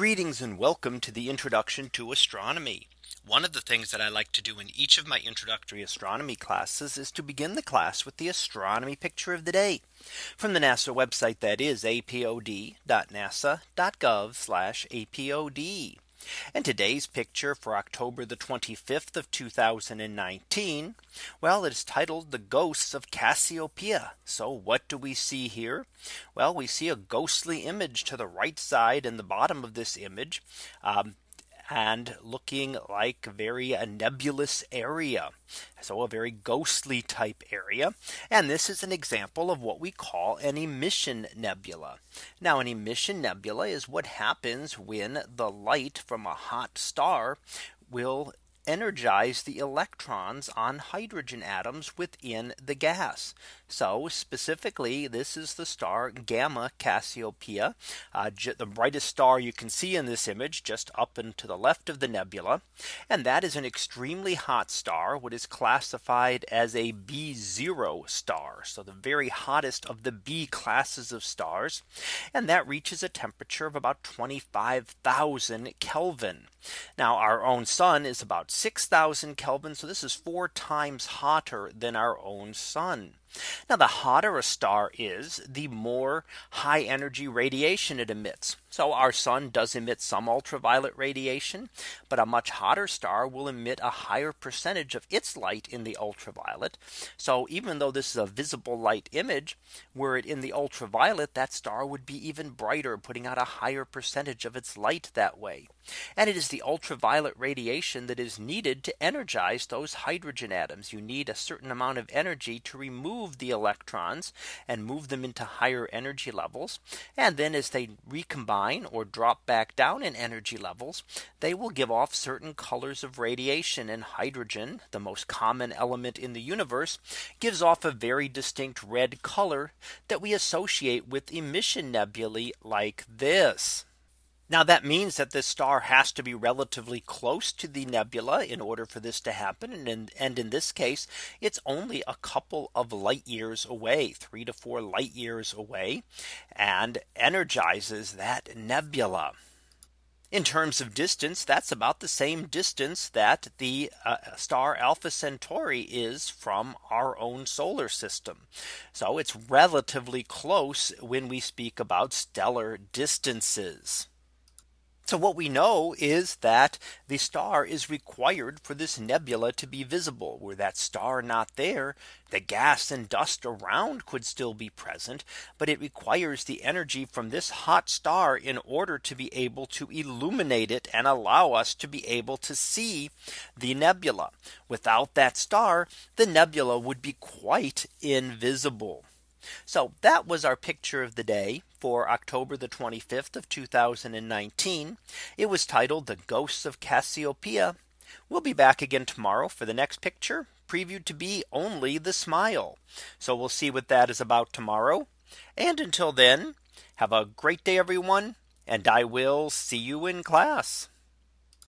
Greetings and welcome to the introduction to astronomy. One of the things that I like to do in each of my introductory astronomy classes is to begin the class with the astronomy picture of the day from the NASA website, that is apod.nasa.gov/apod. And today's picture for October the 25th of 2019. Well, it's titled The Ghosts of Cassiopeia. So what do we see here? Well, we see a ghostly image to the right side and the bottom of this image, and looking like a nebulous area. So a very ghostly type area. And this is an example of what we call an emission nebula. Now, an emission nebula is what happens when the light from a hot star will energize the electrons on hydrogen atoms within the gas. So specifically, this is the star Gamma Cassiopeia, the brightest star you can see in this image, just up and to the left of the nebula. And that is an extremely hot star, what is classified as a B0 star. So the very hottest of the B classes of stars. And that reaches a temperature of about 25,000 Kelvin. Now, our own sun is about 6,000 Kelvin. So this is 4 times hotter than our own sun. Now, the hotter a star is, the more high energy radiation it emits. So our sun does emit some ultraviolet radiation, but a much hotter star will emit a higher percentage of its light in the ultraviolet. So even though this is a visible light image, were it in the ultraviolet, that star would be even brighter, putting out a higher percentage of its light that way. And it is the ultraviolet radiation that is needed to energize those hydrogen atoms. You need a certain amount of energy to remove the electrons and move them into higher energy levels. And then as they recombine or drop back down in energy levels, they will give off certain colors of radiation, and hydrogen, the most common element in the universe, gives off a very distinct red color that we associate with emission nebulae like this. Now, that means that this star has to be relatively close to the nebula in order for this to happen. And in this case, it's only a couple of light years away, 3 to 4 light years away, and energizes that nebula. In terms of distance, that's about the same distance that the star Alpha Centauri is from our own solar system. So it's relatively close when we speak about stellar distances. So what we know is that the star is required for this nebula to be visible. Were that star not there, the gas and dust around could still be present, but it requires the energy from this hot star in order to be able to illuminate it and allow us to be able to see the nebula. Without that star, the nebula would be quite invisible. So that was our picture of the day for October the 25th of 2019. It was titled The Ghosts of Cassiopeia. We'll be back again tomorrow for the next picture, previewed to be only the smile. So we'll see what that is about tomorrow. And until then, have a great day, everyone, and I will see you in class.